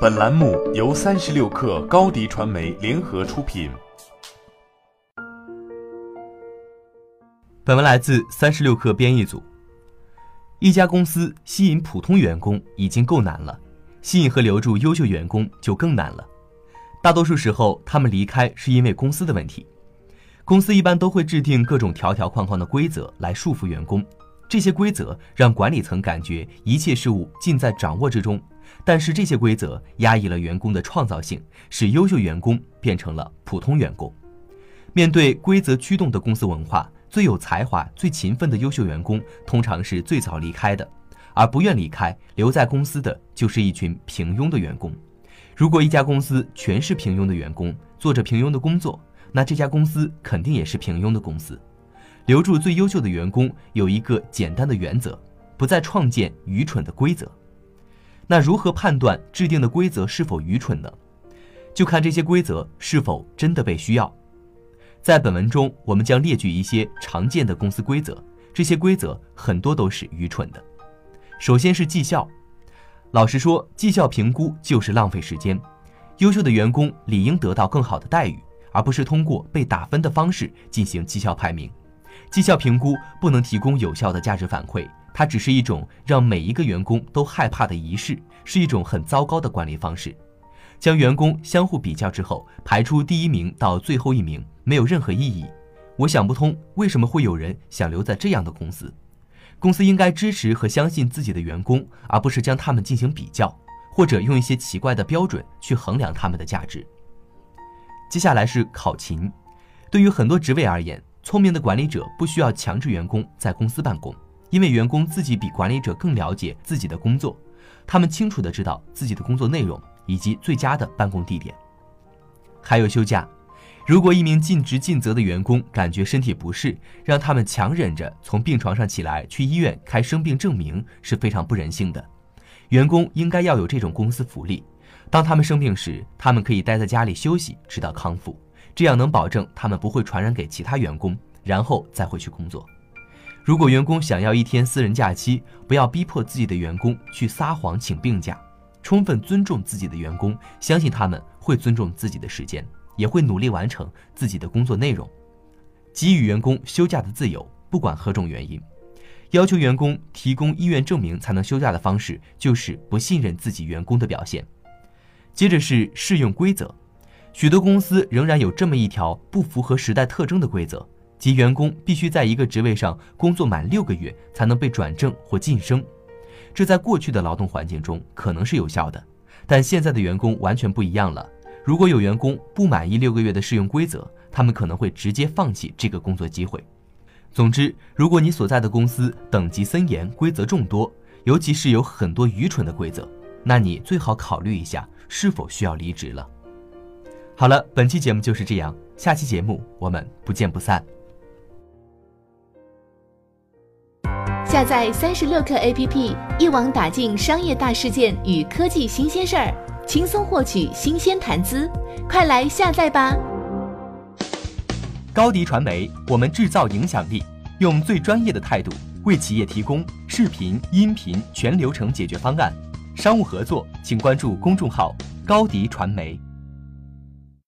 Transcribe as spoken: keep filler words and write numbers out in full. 本栏目由三十六氪高迪传媒联合出品。本文来自三十六氪编译组。一家公司吸引普通员工已经够难了，吸引和留住优秀员工就更难了。大多数时候，他们离开是因为公司的问题。公司一般都会制定各种条条框框的规则来束缚员工，这些规则让管理层感觉一切事物尽在掌握之中，但是这些规则压抑了员工的创造性，使优秀员工变成了普通员工。面对规则驱动的公司文化，最有才华、最勤奋的优秀员工通常是最早离开的，而不愿离开、留在公司的就是一群平庸的员工。如果一家公司全是平庸的员工，做着平庸的工作，那这家公司肯定也是平庸的公司。留住最优秀的员工有一个简单的原则，不再创建愚蠢的规则。那如何判断制定的规则是否愚蠢呢？就看这些规则是否真的被需要。在本文中，我们将列举一些常见的公司规则，这些规则很多都是愚蠢的。首先是绩效。老实说，绩效评估就是浪费时间。优秀的员工理应得到更好的待遇，而不是通过被打分的方式进行绩效排名。绩效评估不能提供有效的价值反馈，它只是一种让每一个员工都害怕的仪式，是一种很糟糕的管理方式。将员工相互比较之后，排出第一名到最后一名，没有任何意义。我想不通为什么会有人想留在这样的公司。公司应该支持和相信自己的员工，而不是将他们进行比较，或者用一些奇怪的标准去衡量他们的价值。接下来是考勤。对于很多职位而言，聪明的管理者不需要强制员工在公司办公，因为员工自己比管理者更了解自己的工作，他们清楚地知道自己的工作内容以及最佳的办公地点。还有休假。如果一名尽职尽责的员工感觉身体不适，让他们强忍着从病床上起来去医院开生病证明是非常不人性的。员工应该要有这种公司福利，当他们生病时，他们可以待在家里休息直到康复，这样能保证他们不会传染给其他员工，然后再回去工作。如果员工想要一天私人假期，不要逼迫自己的员工去撒谎请病假，充分尊重自己的员工，相信他们会尊重自己的时间，也会努力完成自己的工作内容。给予员工休假的自由，不管何种原因。要求员工提供医院证明才能休假的方式，就是不信任自己员工的表现。接着是适用规则。许多公司仍然有这么一条不符合时代特征的规则，即员工必须在一个职位上工作满六个月才能被转正或晋升。这在过去的劳动环境中可能是有效的，但现在的员工完全不一样了。如果有员工不满意六个月的适用规则，他们可能会直接放弃这个工作机会。总之，如果你所在的公司等级森严，规则众多，尤其是有很多愚蠢的规则，那你最好考虑一下是否需要离职了。好了，本期节目就是这样，下期节目我们不见不散。下载三十六氪 A P P， 一网打尽商业大事件与科技新鲜事儿，轻松获取新鲜谈资，快来下载吧！高迪传媒，我们制造影响力，用最专业的态度为企业提供视频、音频全流程解决方案。商务合作，请关注公众号高迪传媒。